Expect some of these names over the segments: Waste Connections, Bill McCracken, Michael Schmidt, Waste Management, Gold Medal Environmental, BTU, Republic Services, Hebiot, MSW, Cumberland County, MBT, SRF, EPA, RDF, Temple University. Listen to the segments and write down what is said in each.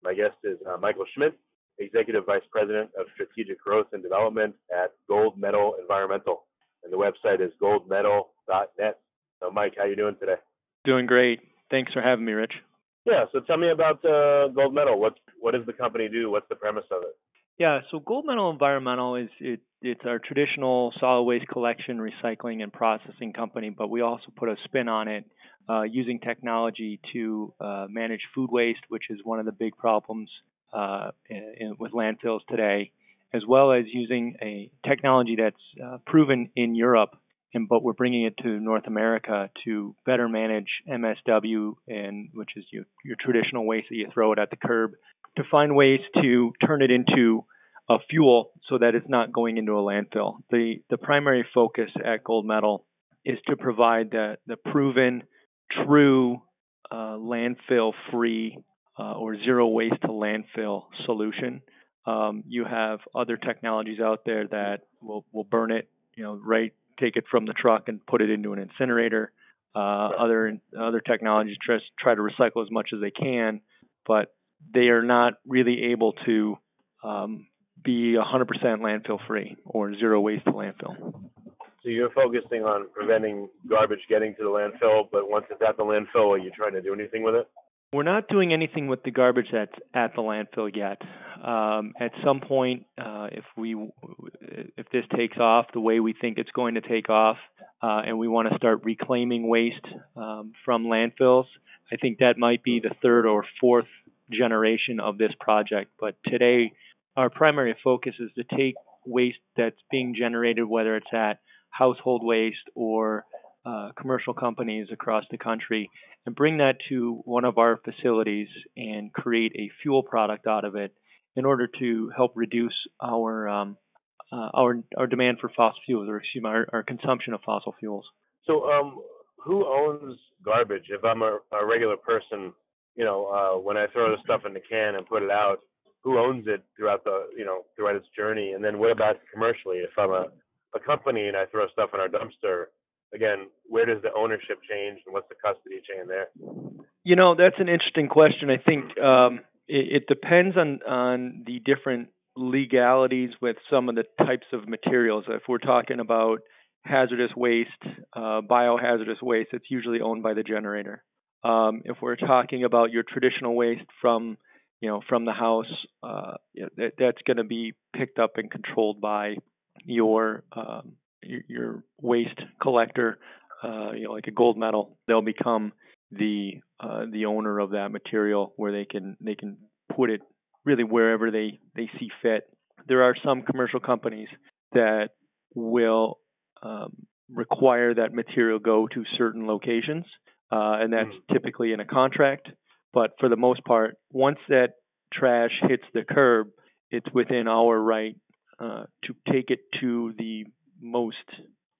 My guest is Michael Schmidt, Executive Vice President of Strategic Growth and Development at Gold Medal Environmental. And the website is goldmedal.net. So, Mike, how are you doing today? Doing great. Thanks for having me, Rich. Yeah, so tell me about Gold Medal. What does the company do? What's the premise of it? Yeah, so Gold Medal Environmental is it's our traditional solid waste collection, recycling, and processing company, but we also put a spin on it using technology to manage food waste, which is one of the big problems with landfills today, as well as using a technology that's proven in Europe, but we're bringing it to North America to better manage MSW, and which is your traditional waste that you throw it at the curb, to find ways to turn it into a fuel so that it's not going into a landfill. The primary focus at Gold Medal is to provide the proven, true landfill-free or zero waste to landfill solution. You have other technologies out there that will burn it, take it from the truck and put it into an incinerator. Other technologies try to recycle as much as they can, but they are not really able to be 100% landfill free or zero waste to landfill. So you're focusing on preventing garbage getting to the landfill, but once it's at the landfill, are you trying to do anything with it? We're not doing anything with the garbage that's at the landfill yet. At some point, if this takes off the way we think it's going to take off, and we want to start reclaiming waste from landfills, I think that might be the third or fourth generation of this project. But today, our primary focus is to take waste that's being generated, whether it's at household waste or commercial companies across the country, and bring that to one of our facilities and create a fuel product out of it in order to help reduce our demand for fossil fuels, or excuse me, our consumption of fossil fuels. So who owns garbage? If I'm a regular person, when I throw the stuff in the can and put it out, who owns it throughout its journey? And then what about commercially? If I'm a company and I throw stuff in our dumpster, again, where does the ownership change and what's the custody chain there? That's an interesting question. I think it depends on the different legalities with some of the types of materials. If we're talking about hazardous waste, biohazardous waste, it's usually owned by the generator. If we're talking about your traditional waste from the house, that's going to be picked up and controlled by your waste collector, like a Gold Medal. They'll become the owner of that material, where they can put it really wherever they see fit. There are some commercial companies that will require that material go to certain locations, and that's typically in a contract. But for the most part, once that trash hits the curb, it's within our right to take it to the most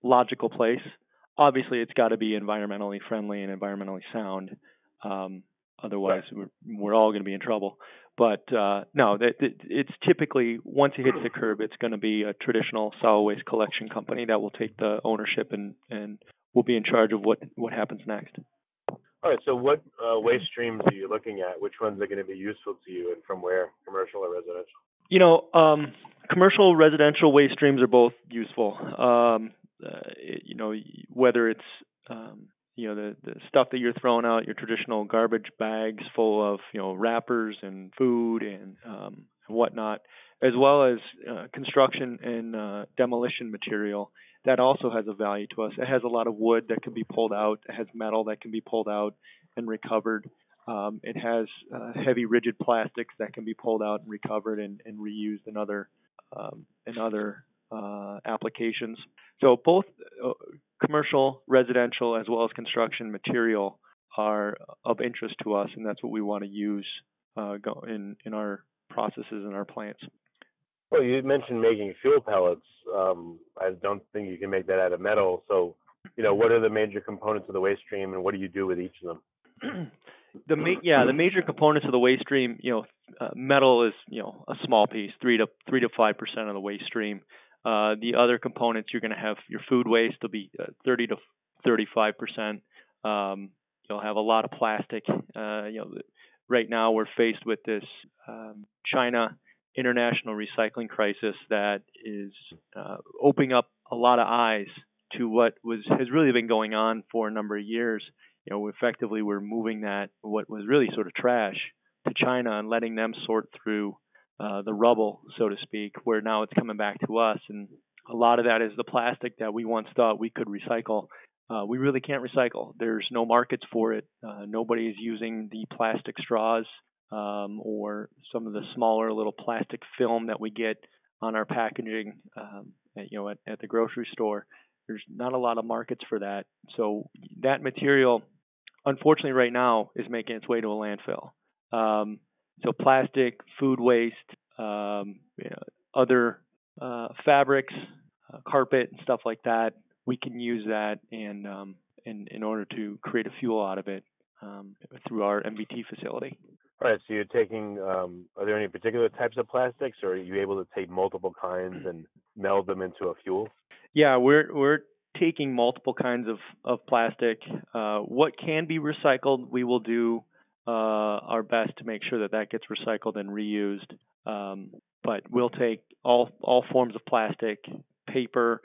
logical place. Obviously, it's got to be environmentally friendly and environmentally sound. Otherwise, we're all going to be in trouble. But it's typically, once it hits the curb, it's going to be a traditional solid waste collection company that will take the ownership and will be in charge of what happens next. All right, so what waste streams are you looking at? Which ones are going to be useful to you, and from where, commercial or residential? Commercial, residential waste streams are both useful. Whether it's the stuff that you're throwing out, your traditional garbage bags full of wrappers and food and whatnot, as well as construction and demolition material that also has a value to us. It has a lot of wood that can be pulled out. It has metal that can be pulled out and recovered. It has heavy, rigid plastics that can be pulled out and recovered and reused in other applications. So both commercial, residential, as well as construction material are of interest to us, and that's what we want to use in our processes in our plants. Well, you mentioned making fuel pellets. I don't think you can make that out of metal. So, you know, what are the major components of the waste stream, and what do you do with each of them? The major components of the waste stream, metal is, a small piece, 3 to 5% of the waste stream. The other components, you're going to have your food waste. Will be 30 to 35%. You'll have a lot of plastic. Right now we're faced with this China international recycling crisis that is opening up a lot of eyes to what has really been going on for a number of years. Effectively we're moving what was really sort of trash to China and letting them sort through the rubble, so to speak, where now it's coming back to us. And a lot of that is the plastic that we once thought we could recycle. We really can't recycle. There's no markets for it. Nobody is using the plastic straws or some of the smaller little plastic film that we get on our packaging, at the grocery store. There's not a lot of markets for that. So that material, unfortunately, right now is making its way to a landfill. So plastic, food waste, other fabrics, carpet, and stuff like that. We can use that in order to create a fuel out of it through our MBT facility. All right, so you're taking, are there any particular types of plastics, or are you able to take multiple kinds and meld them into a fuel? Yeah, we're taking multiple kinds of plastic. What can be recycled, we will do our best to make sure that gets recycled and reused. But we'll take all forms of plastic, paper.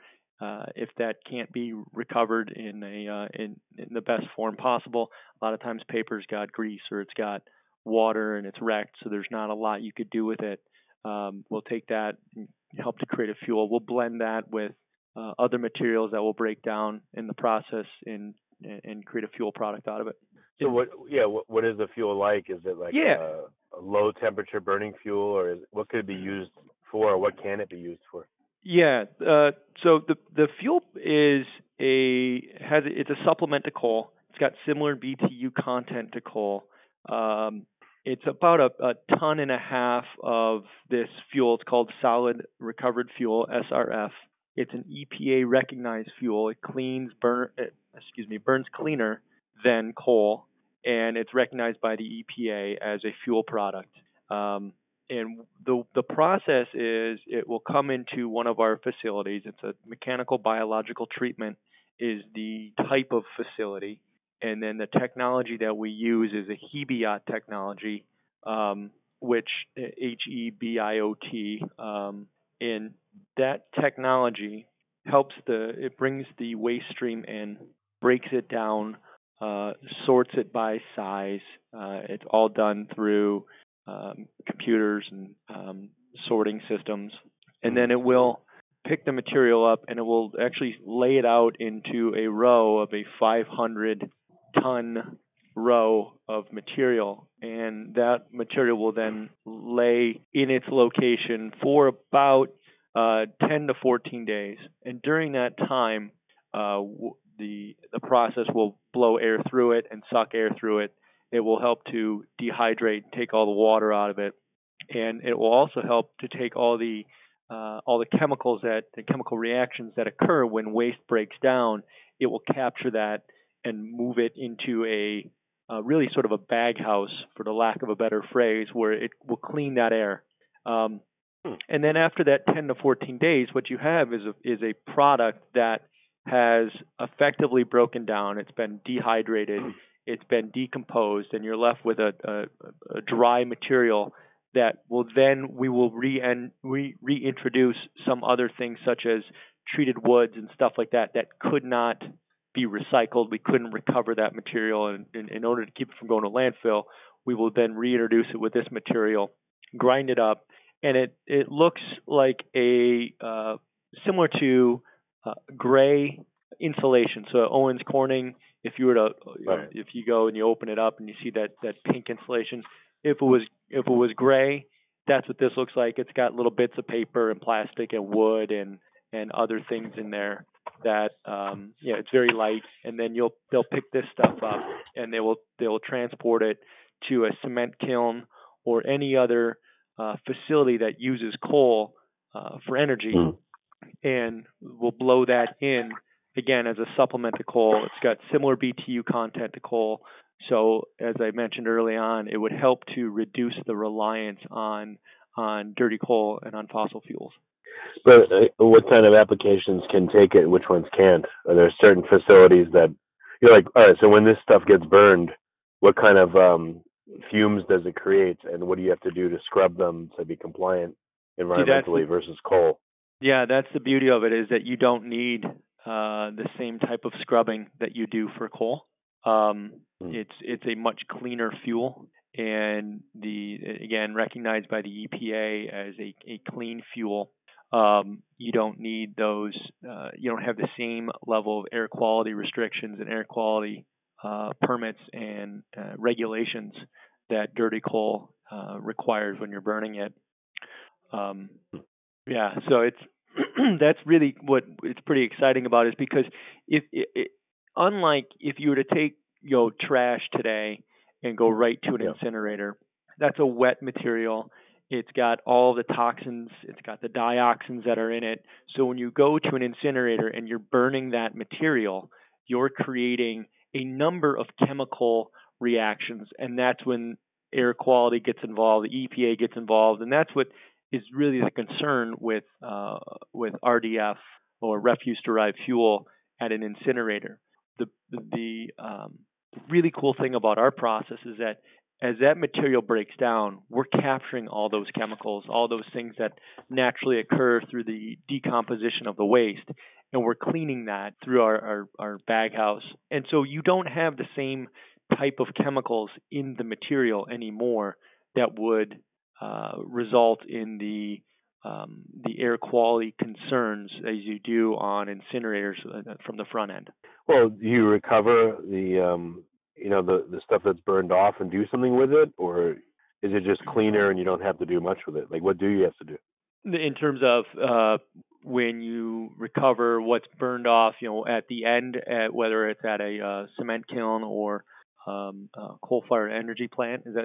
If that can't be recovered in the best form possible, a lot of times paper's got grease or it's got water and it's wrecked, so there's not a lot you could do with it. We'll take that and help to create a fuel. We'll blend that with other materials that will break down in the process and create a fuel product out of it. So what is the fuel like? Is it like a low temperature burning fuel, or what could it be used for? Or what can it be used for? Yeah. So the fuel is it's a supplement to coal. It's got similar BTU content to coal. It's about a ton and a half of this fuel. It's called solid recovered fuel, SRF. It's an EPA recognized fuel. It burns cleaner than coal, and it's recognized by the EPA as a fuel product. And the process is it will come into one of our facilities. It's a mechanical biological treatment is the type of facility. And then the technology that we use is a Hebiot technology, which H-E-B-I-O-T. And that technology it brings the waste stream in, breaks it down, sorts it by size. It's all done through computers and sorting systems, and then it will pick the material up and it will actually lay it out into a row of a 500-ton row of material, and that material will then lay in its location for about 10 to 14 days, and during that time the process will blow air through it and suck air through it. It will help to dehydrate, take all the water out of it, and it will also help to take all the chemicals the chemical reactions that occur when waste breaks down. It will capture that and move it into a really sort of a bag house, for the lack of a better phrase, where it will clean that air. And then after that 10 to 14 days, what you have is a product that has effectively broken down. It's been dehydrated. It's been decomposed, and you're left with a dry material that we will reintroduce some other things such as treated woods and stuff like that could not be recycled. We couldn't recover that material, and in order to keep it from going to landfill, we will then reintroduce it with this material, grind it up, and it looks like similar to gray insulation. So Owens Corning. If you were to, if you go and you open it up and you see that pink insulation, if it was gray, that's what this looks like. It's got little bits of paper and plastic and wood and other things in there that it's very light. And then they'll pick this stuff up and they will transport it to a cement kiln or any other facility that uses coal for energy and we'll blow that in, again, as a supplement to coal. It's got similar BTU content to coal. So as I mentioned early on, it would help to reduce the reliance on dirty coal and on fossil fuels. But what kind of applications can take it? Which ones can't? Are there certain facilities that you're like, all right, so when this stuff gets burned, what kind of fumes does it create, and what do you have to do to scrub them to be compliant environmentally versus coal? Yeah, that's the beauty of it, is that you don't need the same type of scrubbing that you do for coal. It's a much cleaner fuel, and again recognized by the EPA as a clean fuel. You don't need those. You don't have the same level of air quality restrictions and air quality permits and regulations that dirty coal requires when you're burning it. So it's that's really what it's pretty exciting about, is because unlike if you were to take trash today and go right to an incinerator, that's a wet material. It's got all the toxins, it's got the dioxins that are in it. So when you go to an incinerator and you're burning that material, you're creating a number of chemical reactions, and that's when air quality gets involved, the EPA gets involved, and that's what is really the concern with RDF, or refuse-derived fuel, at an incinerator. The really cool thing about our process is that as that material breaks down, we're capturing all those chemicals, all those things that naturally occur through the decomposition of the waste, and we're cleaning that through our bag house. And so you don't have the same type of chemicals in the material anymore that would result in the air quality concerns as you do on incinerators from the front end. Well, do you recover the stuff that's burned off and do something with it, or is it just cleaner and you don't have to do much with it? Like, what do you have to do? In terms of when you recover what's burned off, at the end, whether it's at a cement kiln or a coal-fired energy plant, is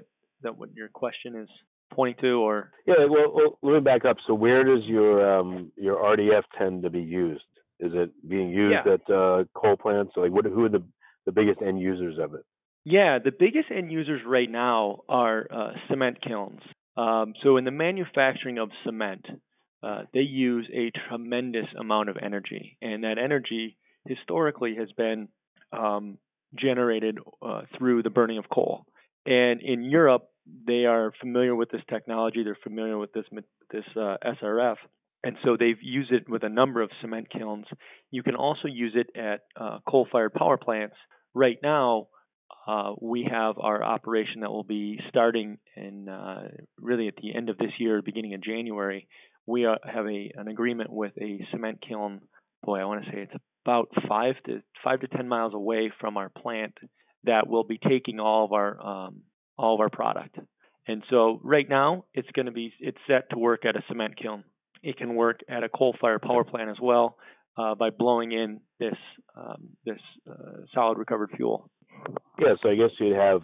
that what your question is pointing to? Or well, let me back up. So, where does your RDF tend to be used? Is it being used at coal plants? So, who are the biggest end users of it? Yeah, the biggest end users right now are cement kilns. So in the manufacturing of cement, they use a tremendous amount of energy. And that energy historically has been generated through the burning of coal. And in Europe, they are familiar with this technology. They're familiar with this SRF. And so they've used it with a number of cement kilns. You can also use it at coal-fired power plants. Right now, we have our operation that will be starting in really at the end of this year, beginning of January. We have an agreement with a cement kiln. Boy, I want to say it's about 5 to 10 miles away from our plant that will be taking all of our product. And so right now, it's set to work at a cement kiln. It can work at a coal-fired power plant as well by blowing in this solid recovered fuel. Yeah, so I guess you'd have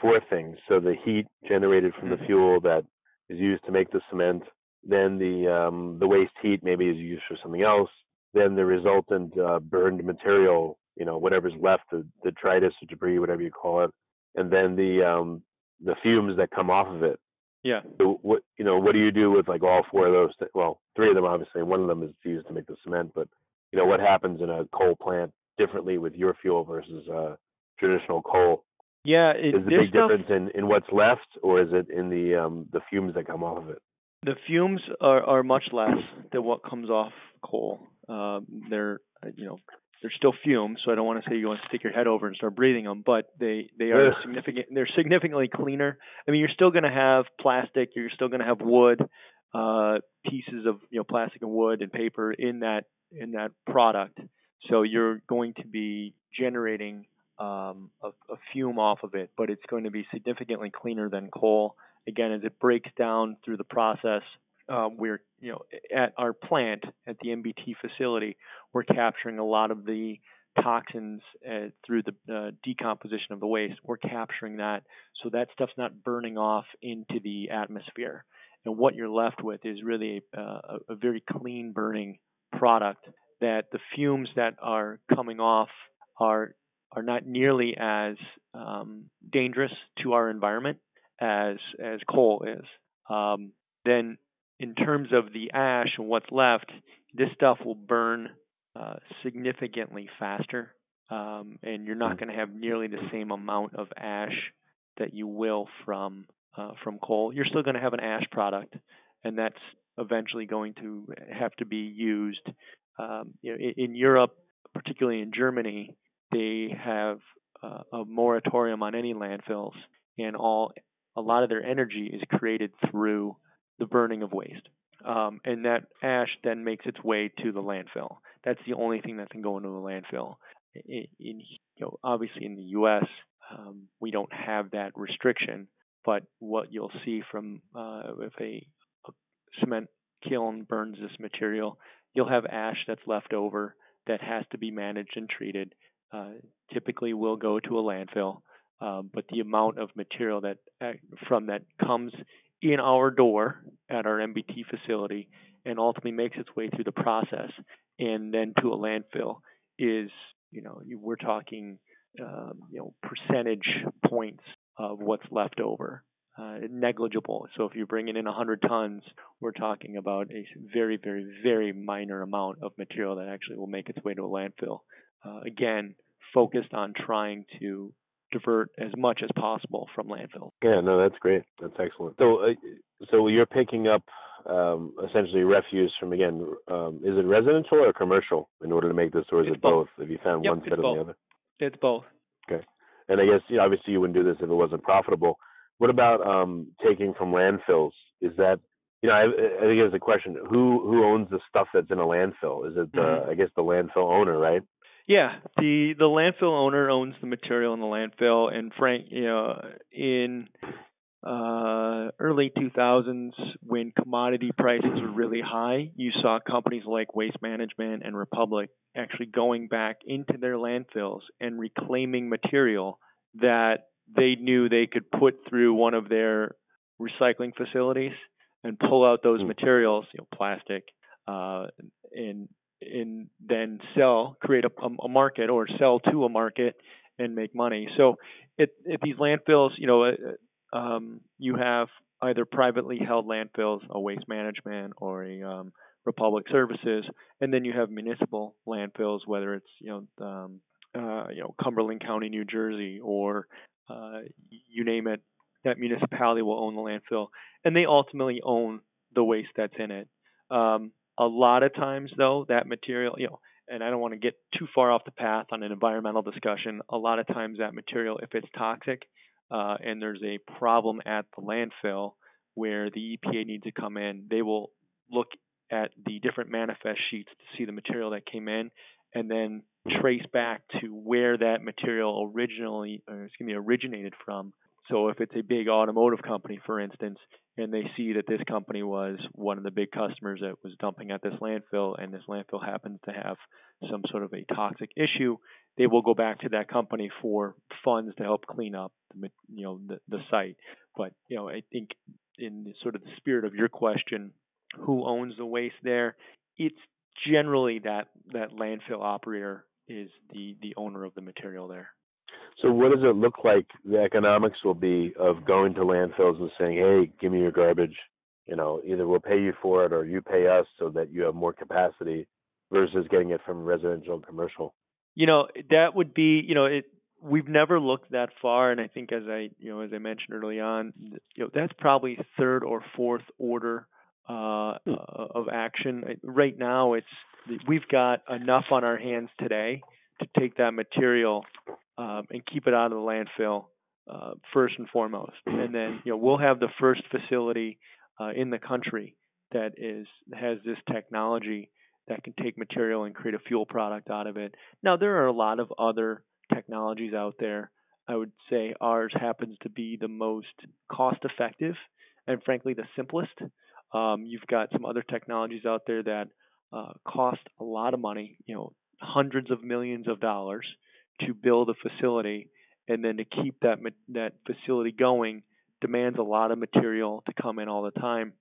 four things. So the heat generated from the fuel that is used to make the cement, then the waste heat maybe is used for something else, then the resultant burned material, whatever's left, the detritus or debris, whatever you call it, and then the fumes that come off of it. Yeah. So what do you do with all four of those things? Well, three of them, obviously, and one of them is used to make the cement, but what happens in a coal plant differently with your fuel versus traditional coal? Yeah. Is there a big difference in what's left, or is it in the fumes that come off of it? The fumes are much less than what comes off coal. They're still fumes, so I don't want to say you want to stick your head over and start breathing them, but they are significant. They're significantly cleaner. I mean, you're still going to have plastic, you're still going to have wood, pieces of plastic and wood and paper in that product. So you're going to be generating a fume off of it, but it's going to be significantly cleaner than coal. Again, as it breaks down through the process. We're at our plant at the MBT facility, we're capturing a lot of the toxins through the decomposition of the waste. We're capturing that, so that stuff's not burning off into the atmosphere. And what you're left with is really a very clean burning product, that the fumes that are coming off are not nearly as dangerous to our environment as coal is. Then in terms of the ash and what's left, this stuff will burn significantly faster, and you're not going to have nearly the same amount of ash that you will from coal. You're still going to have an ash product, and that's eventually going to have to be used. In Europe, particularly in Germany, they have a moratorium on any landfills, and a lot of their energy is created through the burning of waste. And that ash then makes its way to the landfill. That's the only thing that can go into the landfill. Obviously in the U.S., we don't have that restriction. But what you'll see from if a cement kiln burns this material, you'll have ash that's left over that has to be managed and treated. Typically, will go to a landfill. But the amount of material that from that comes in our door at our MBT facility and ultimately makes its way through the process and then to a landfill is, we're talking, percentage points of what's left over, negligible. So if you're bringing in 100 tons, we're talking about a very, very, very minor amount of material that actually will make its way to a landfill. Again, focused on trying to divert as much as possible from landfill. Yeah, no, that's great. That's excellent. So you're picking up essentially refuse from, again, is it residential or commercial in order to make this, or is it both? Have you found one better than the other? It's both. Okay. And I guess, obviously you wouldn't do this if it wasn't profitable. What about taking from landfills? Is that, I think there's a question, who owns the stuff that's in a landfill? Is it, I guess, the landfill owner, right? Yeah, the landfill owner owns the material in the landfill, and Frank, in early 2000s when commodity prices were really high, you saw companies like Waste Management and Republic actually going back into their landfills and reclaiming material that they knew they could put through one of their recycling facilities and pull out those materials, plastic, and then create a market, or sell to a market and make money. So at these landfills, you have either privately held landfills, a Waste Management or a Republic Services, and then you have municipal landfills, whether it's Cumberland County, New Jersey, or you name it. That municipality will own the landfill, and they ultimately own the waste that's in it. A lot of times, though, that material, and I don't want to get too far off the path on an environmental discussion, a lot of times that material, if it's toxic and there's a problem at the landfill where the EPA needs to come in, they will look at the different manifest sheets to see the material that came in and then trace back to where that material originated from. So if it's a big automotive company, for instance, and they see that this company was one of the big customers that was dumping at this landfill, and this landfill happens to have some sort of a toxic issue, they will go back to that company for funds to help clean up the site. But I think in sort of the spirit of your question, who owns the waste there? It's generally that landfill operator is the owner of the material there. So what does it look like the economics will be of going to landfills and saying, hey, give me your garbage, either we'll pay you for it or you pay us so that you have more capacity, versus getting it from residential and commercial? That would be, we've never looked that far. And I think as I mentioned early on, that's probably third or fourth order of action. Right now, we've got enough on our hands today to take that material and keep it out of the landfill first and foremost. And then we'll have the first facility in the country that has this technology that can take material and create a fuel product out of it. Now, there are a lot of other technologies out there. I would say ours happens to be the most cost-effective and, frankly, the simplest. You've got some other technologies out there that cost a lot of money, hundreds of millions of dollars to build a facility, and then to keep that facility going demands a lot of material to come in all the time.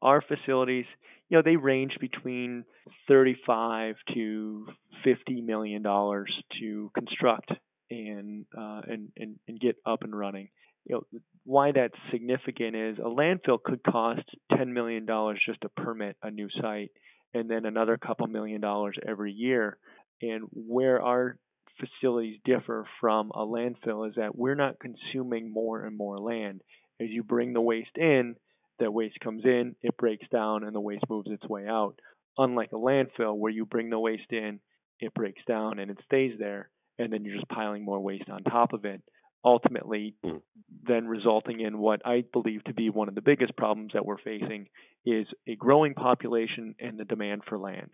Our facilities, you know, they range between $35 to $50 million to construct and get up and running. You know, why that's significant is a landfill could cost $10 million just to permit a new site, and then another couple $1 million every year. And where our facilities differ from a landfill is that we're not consuming more and more land. As you bring the waste in, that waste comes in, it breaks down, and the waste moves its way out. Unlike a landfill where you bring the waste in, it breaks down and it stays there, and then you're just piling more waste on top of it, ultimately then resulting in what I believe to be one of the biggest problems that we're facing is a growing population and the demand for land.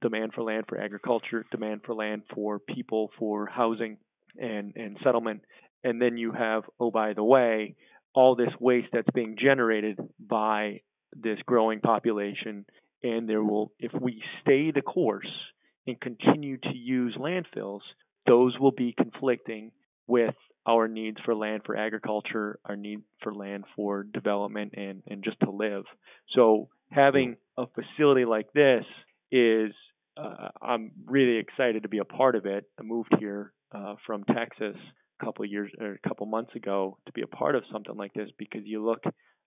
Demand for land for agriculture, demand for land for people, for housing and settlement. And then you have, oh, by the way, all this waste that's being generated by this growing population. And there will, if we stay the course and continue to use landfills, those will be conflicting with our needs for land for agriculture, our need for land for development and just to live. So having a facility like this is, I'm really excited to be a part of it. I moved here from Texas a couple months ago to be a part of something like this, because you look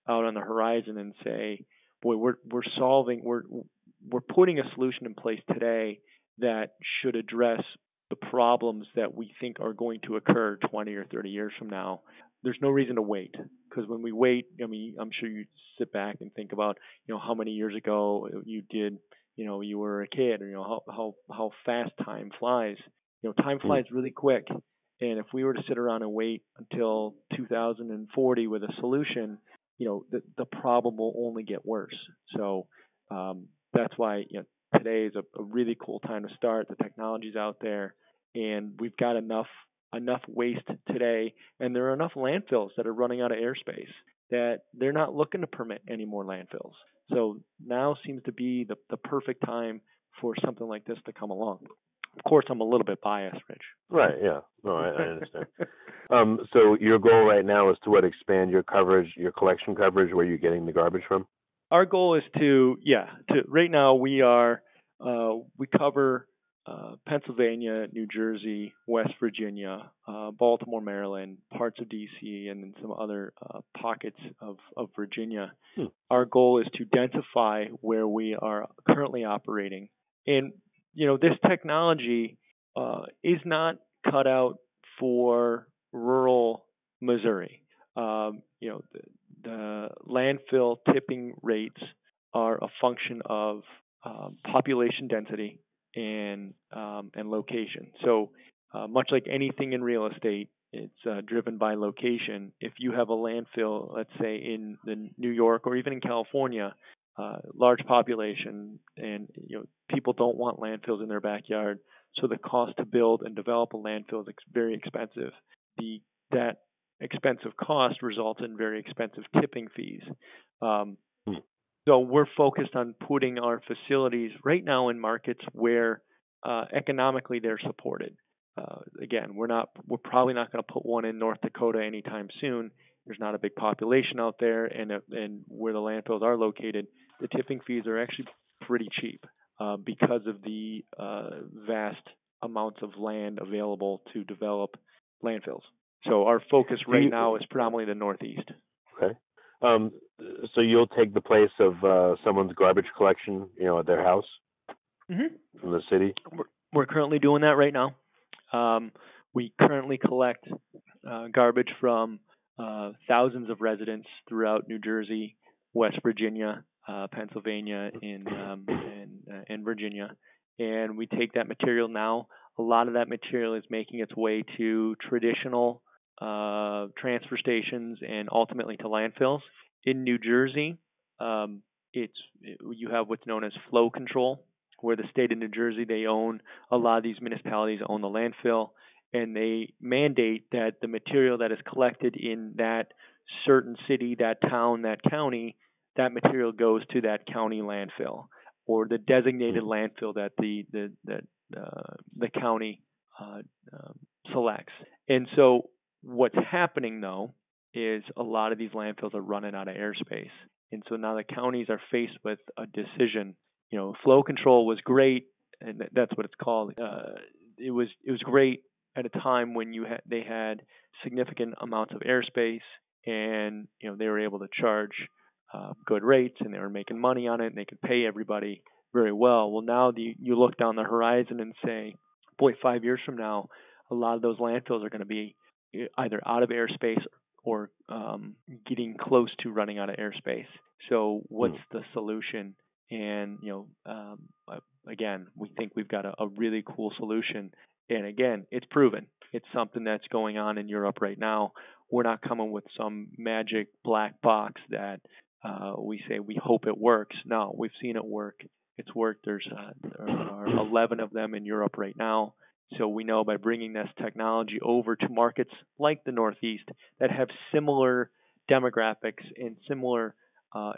out on the horizon and say, boy, we're putting a solution in place today that should address the problems that we think are going to occur 20 or 30 years from now. There's no reason to wait, because when we wait, I mean, I'm sure you sit back and think about, you know, how many years ago you did, you know, you were a kid, or, you know, how fast time flies. You know, time flies really quick. And if we were to sit around and wait until 2040 with a solution, you know, the problem will only get worse. So that's why, you know, today is a really cool time to start. The technology's out there, and we've got enough waste today, and there are enough landfills that are running out of airspace that they're not looking to permit any more landfills. So now seems to be the perfect time for something like this to come along. Of course, I'm a little bit biased, Rich. Right, yeah. No, I understand. So your goal right now is to what? Expand your coverage, your collection coverage, where you're getting the garbage from? Our goal is to right now we are, we cover Pennsylvania, New Jersey, West Virginia, Baltimore, Maryland, parts of D.C., and then some other pockets of Virginia. Our goal is to densify where we are currently operating. And, you know, this technology is not cut out for rural Missouri. You know, the landfill tipping rates are a function of population density and location. So much like anything in real estate, it's driven by location. If you have a landfill, let's say in the New York or even in California, large population, and, you know, people don't want landfills in their backyard, so the cost to build and develop a landfill is very expensive. That expensive cost results in very expensive tipping fees. So we're focused on putting our facilities right now in markets where economically they're supported. Again, we're probably not going to put one in North Dakota anytime soon. There's not a big population out there, and where the landfills are located, the tipping fees are actually pretty cheap because of the vast amounts of land available to develop landfills. So our focus right now is predominantly the Northeast. Okay. So you'll take the place of someone's garbage collection, you know, at their house from the city? We're currently doing that right now. We currently collect garbage from thousands of residents throughout New Jersey, West Virginia, Pennsylvania, and Virginia. And we take that material now. A lot of that material is making its way to traditional transfer stations and ultimately to landfills. In New Jersey, you have what's known as flow control, where the state of New Jersey, a lot of these municipalities own the landfill, and they mandate that the material that is collected in that certain city, that town, that county, that material goes to that county landfill or the designated landfill that the the county selects. And so what's happening, though, is a lot of these landfills are running out of airspace. And so now the counties are faced with a decision. You know, flow control was great, and that's what it's called. It was great at a time when they had significant amounts of airspace, and you know they were able to charge good rates, and they were making money on it, and they could pay everybody very well. Well, now you look down the horizon and say, boy, 5 years from now, a lot of those landfills are going to be either out of airspace or getting close to running out of airspace. So what's the solution? And, you know, again, we think we've got a really cool solution. And again, it's proven. It's something that's going on in Europe right now. We're not coming with some magic black box that we say we hope it works. No, we've seen it work. It's worked. There are 11 of them in Europe right now. So we know by bringing this technology over to markets like the Northeast that have similar demographics and similar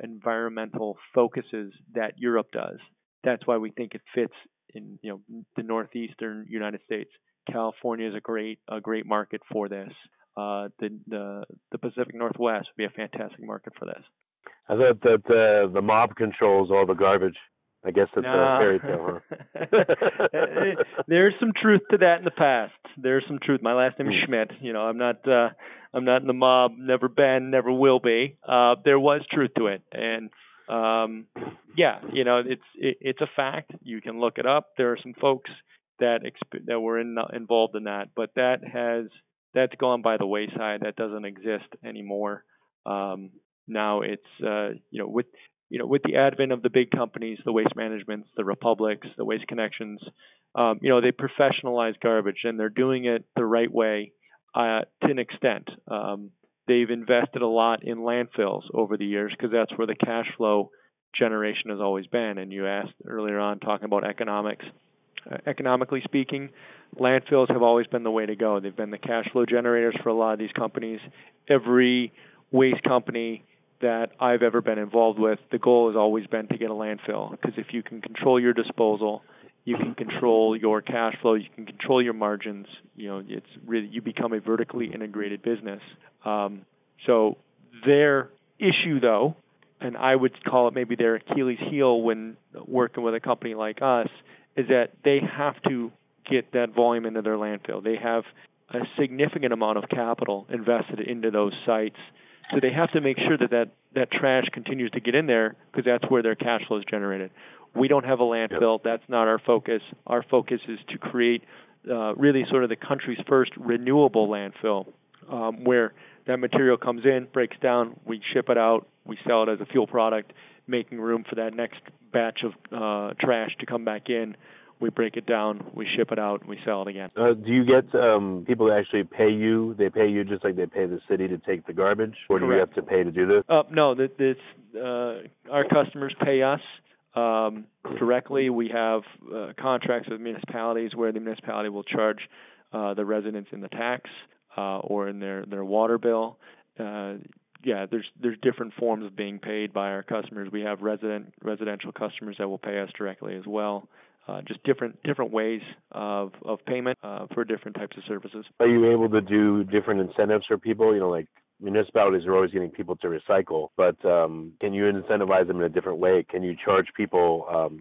environmental focuses that Europe does. That's why we think it fits in, you know, the northeastern United States. California is a great market for this. The Pacific Northwest would be a fantastic market for this. I thought that the mob controls all the garbage. I guess it's a fairy tale, huh? There's some truth to that in the past. There's some truth. My last name is Schmidt. You know, I'm not in the mob. Never been. Never will be. There was truth to it, and yeah, you know, it's a fact. You can look it up. There are some folks that were involved in that, but that's gone by the wayside. That doesn't exist anymore. Now it's you know, with the advent of the big companies, the Waste Managements, the Republics, the Waste Connections, you know, they professionalize garbage, and they're doing it the right way to an extent. They've invested a lot in landfills over the years because that's where the cash flow generation has always been. And you asked earlier on talking about economics. Economically speaking, landfills have always been the way to go. They've been the cash flow generators for a lot of these companies. Every waste company that I've ever been involved with, the goal has always been to get a landfill, because if you can control your disposal, you can control your cash flow, you can control your margins. You know, it's really, you become a vertically integrated business. So their issue, though, and I would call it maybe their Achilles heel when working with a company like us, is that they have to get that volume into their landfill. They have a significant amount of capital invested into those sites. So they have to make sure that trash continues to get in there, because that's where their cash flow is generated. We don't have a landfill. Yep. That's not our focus. Our focus is to create really sort of the country's first renewable landfill, where that material comes in, breaks down, we ship it out, we sell it as a fuel product, making room for that next batch of trash to come back in. We break it down, we ship it out, and we sell it again. Do you get people that actually pay you? They pay you just like they pay the city to take the garbage? Or do you have to pay to do this? No, our customers pay us directly. We have contracts with municipalities where the municipality will charge the residents in the tax or in their water bill. Yeah, there's different forms of being paid by our customers. We have residential customers that will pay us directly as well. Just different ways of payment for different types of services. Are you able to do different incentives for people? You know, like municipalities are always getting people to recycle, but can you incentivize them in a different way? Can you charge people,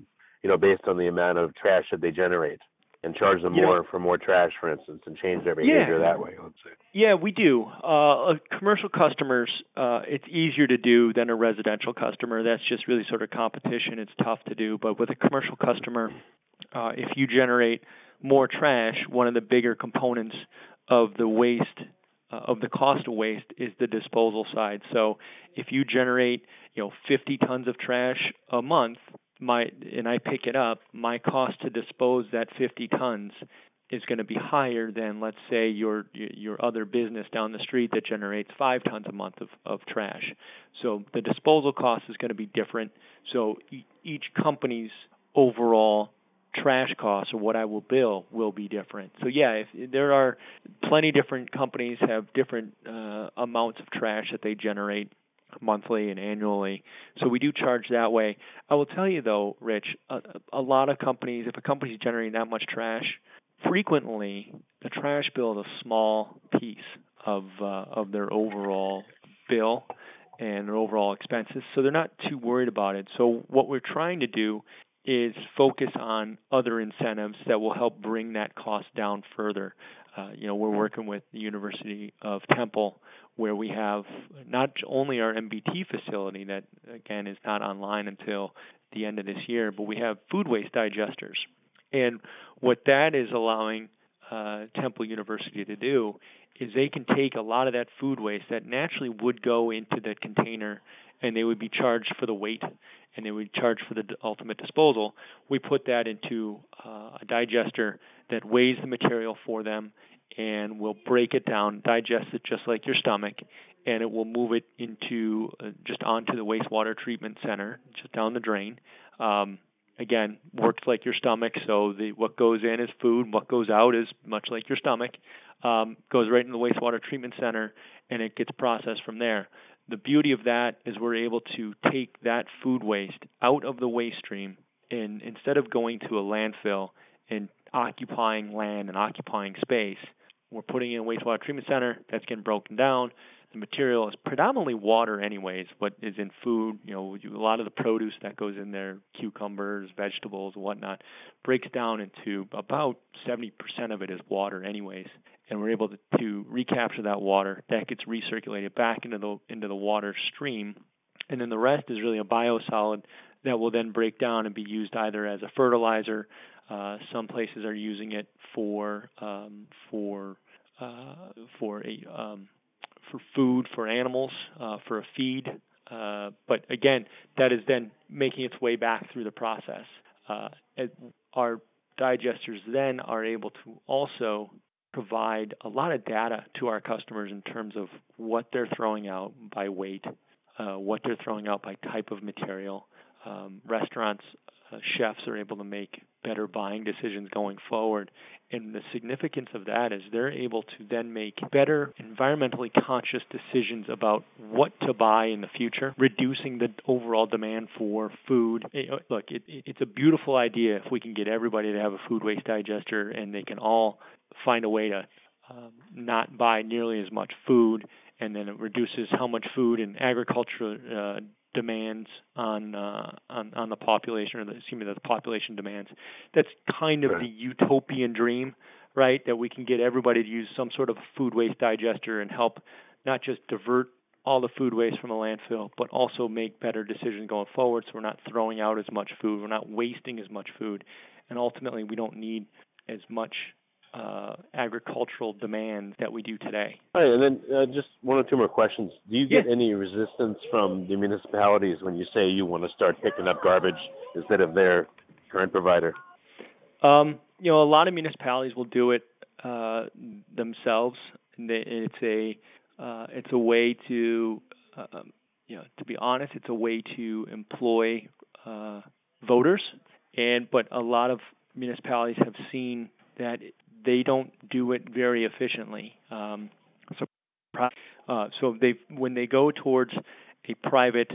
you know, based on the amount of trash that they generate, and charge them more for more trash, for instance, and change their behavior that way? Let's say. Yeah, we do. Commercial customers, it's easier to do than a residential customer. That's just really sort of competition. It's tough to do. But with a commercial customer, if you generate more trash, one of the bigger components of the waste, of the cost of waste, is the disposal side. So if you generate, you know, 50 tons of trash a month, and I pick it up, my cost to dispose that 50 tons is going to be higher than, let's say, your other business down the street that generates 5 tons a month of trash. So the disposal cost is going to be different. So each company's overall trash costs, or what I will bill, will be different. So yeah, if there are plenty different companies have different amounts of trash that they generate. monthly and annually. So we do charge that way. I will tell you, though, Rich, a lot of companies, if a company's generating that much trash, frequently the trash bill is a small piece of their overall bill and their overall expenses. So they're not too worried about it. So what we're trying to do is focus on other incentives that will help bring that cost down further. We're working with the University of Temple, where we have not only our MBT facility that, again, is not online until the end of this year, but we have food waste digesters. And what that is allowing Temple University to do is they can take a lot of that food waste that naturally would go into the container, and they would be charged for the weight, and they would charge for the ultimate disposal. We put that into a digester that weighs the material for them, and will break it down, digest it just like your stomach, and it will move it into just onto the wastewater treatment center, just down the drain. Again, works like your stomach, so what goes in is food, and what goes out is much like your stomach. Goes right into the wastewater treatment center, and it gets processed from there. The beauty of that is we're able to take that food waste out of the waste stream, and instead of going to a landfill and occupying land and occupying space, we're putting in a wastewater treatment center that's getting broken down. The material is predominantly water anyways, what is in food, a lot of the produce that goes in there, cucumbers, vegetables, whatnot, breaks down into about 70% of it is water anyways. And we're able to recapture that water. That gets recirculated back into the water stream. And then the rest is really a biosolid that will then break down and be used either as a fertilizer. Some places are using it for food for animals, for a feed. But again, that is then making its way back through the process. Our digesters then are able to also provide a lot of data to our customers in terms of what they're throwing out by weight, what they're throwing out by type of material. Restaurants, chefs are able to make better buying decisions going forward. And the significance of that is they're able to then make better environmentally conscious decisions about what to buy in the future, reducing the overall demand for food. Look, it's a beautiful idea if we can get everybody to have a food waste digester and they can all find a way to not buy nearly as much food, and then it reduces how much food and agriculture demands on the population, the population demands. That's kind of the utopian dream, right? That we can get everybody to use some sort of food waste digester and help not just divert all the food waste from a landfill, but also make better decisions going forward. So we're not throwing out as much food, we're not wasting as much food, and ultimately we don't need as much agricultural demand that we do today. All right, and then just one or two more questions. Do you get any resistance from the municipalities when you say you want to start picking up garbage instead of their current provider? A lot of municipalities will do it themselves. It's a way to, to be honest, it's a way to employ voters. But a lot of municipalities have seen that they don't do it very efficiently. So when they go towards a private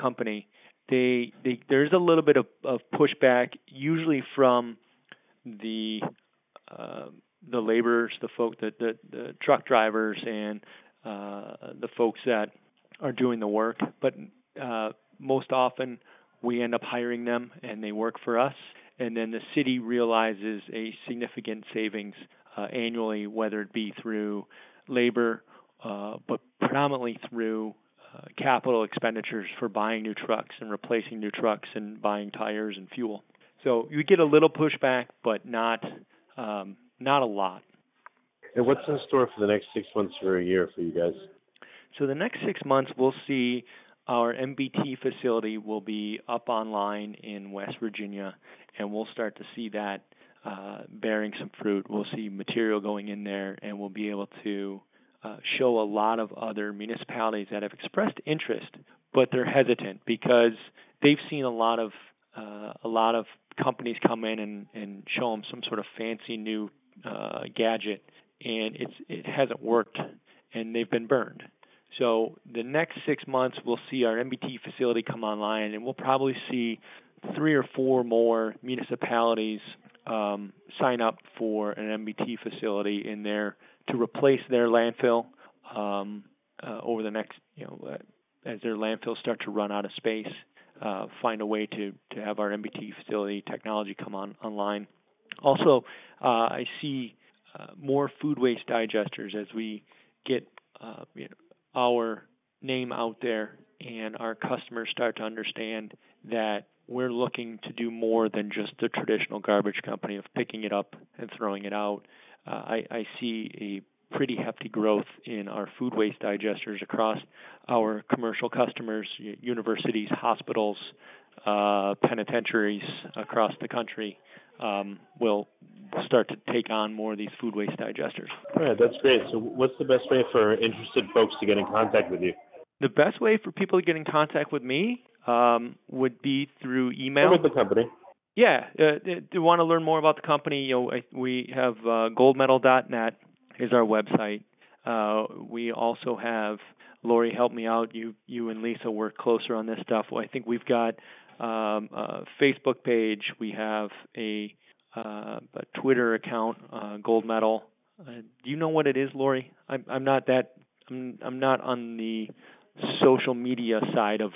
company, there's a little bit of pushback, usually from the laborers, the truck drivers, and the folks that are doing the work. But most often, we end up hiring them, and they work for us. And then the city realizes a significant savings annually, whether it be through labor, but predominantly through capital expenditures for buying new trucks and replacing new trucks and buying tires and fuel. So you get a little pushback, but not a lot. And what's in store for the next 6 months or a year for you guys? So the next 6 months, we'll see our MBT facility will be up online in West Virginia, and we'll start to see that bearing some fruit. We'll see material going in there, and we'll be able to show a lot of other municipalities that have expressed interest, but they're hesitant because they've seen a lot of companies come in and show them some sort of fancy new gadget, and it hasn't worked, and they've been burned. So the next 6 months, we'll see our MBT facility come online, and we'll probably see 3 or 4 more municipalities sign up for an MBT facility in there to replace their landfill over the next, as their landfills start to run out of space, find a way to have our MBT facility technology come online. Also, I see more food waste digesters as we get our name out there and our customers start to understand that we're looking to do more than just the traditional garbage company of picking it up and throwing it out. I see a pretty hefty growth in our food waste digesters across our commercial customers, universities, hospitals, penitentiaries across the country. Will start to take on more of these food waste digesters. All right, that's great. So what's the best way for interested folks to get in contact with you? The best way for people to get in contact with me would be through email. Or with the company. Yeah. If you want to learn more about the company, we have goldmedal.net is our website. We also have, Lori, help me out. You and Lisa work closer on this stuff. Well, I think we've got Facebook page. We have a Twitter account, Gold Medal. Do you know what it is, Lori? I'm not on the social media side of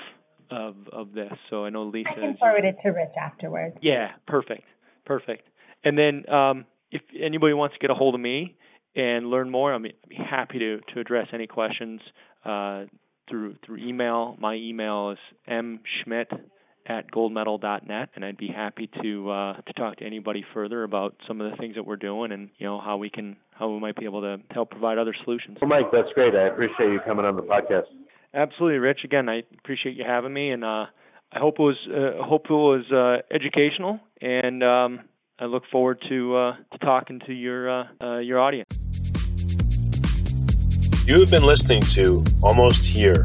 this, so I know Lisa. I can forward it to Rich afterwards. Yeah, perfect. And then if anybody wants to get a hold of me and learn more, I'd be happy to address any questions through email. My email is mschmidt@goldmedal.net, and I'd be happy to talk to anybody further about some of the things that we're doing and how we might be able to help provide other solutions. Well, Mike, that's great. I appreciate you coming on the podcast. Absolutely, Rich. Again, I appreciate you having me, and I hope it was educational. And I look forward to talking to your audience. You have been listening to Almost Here,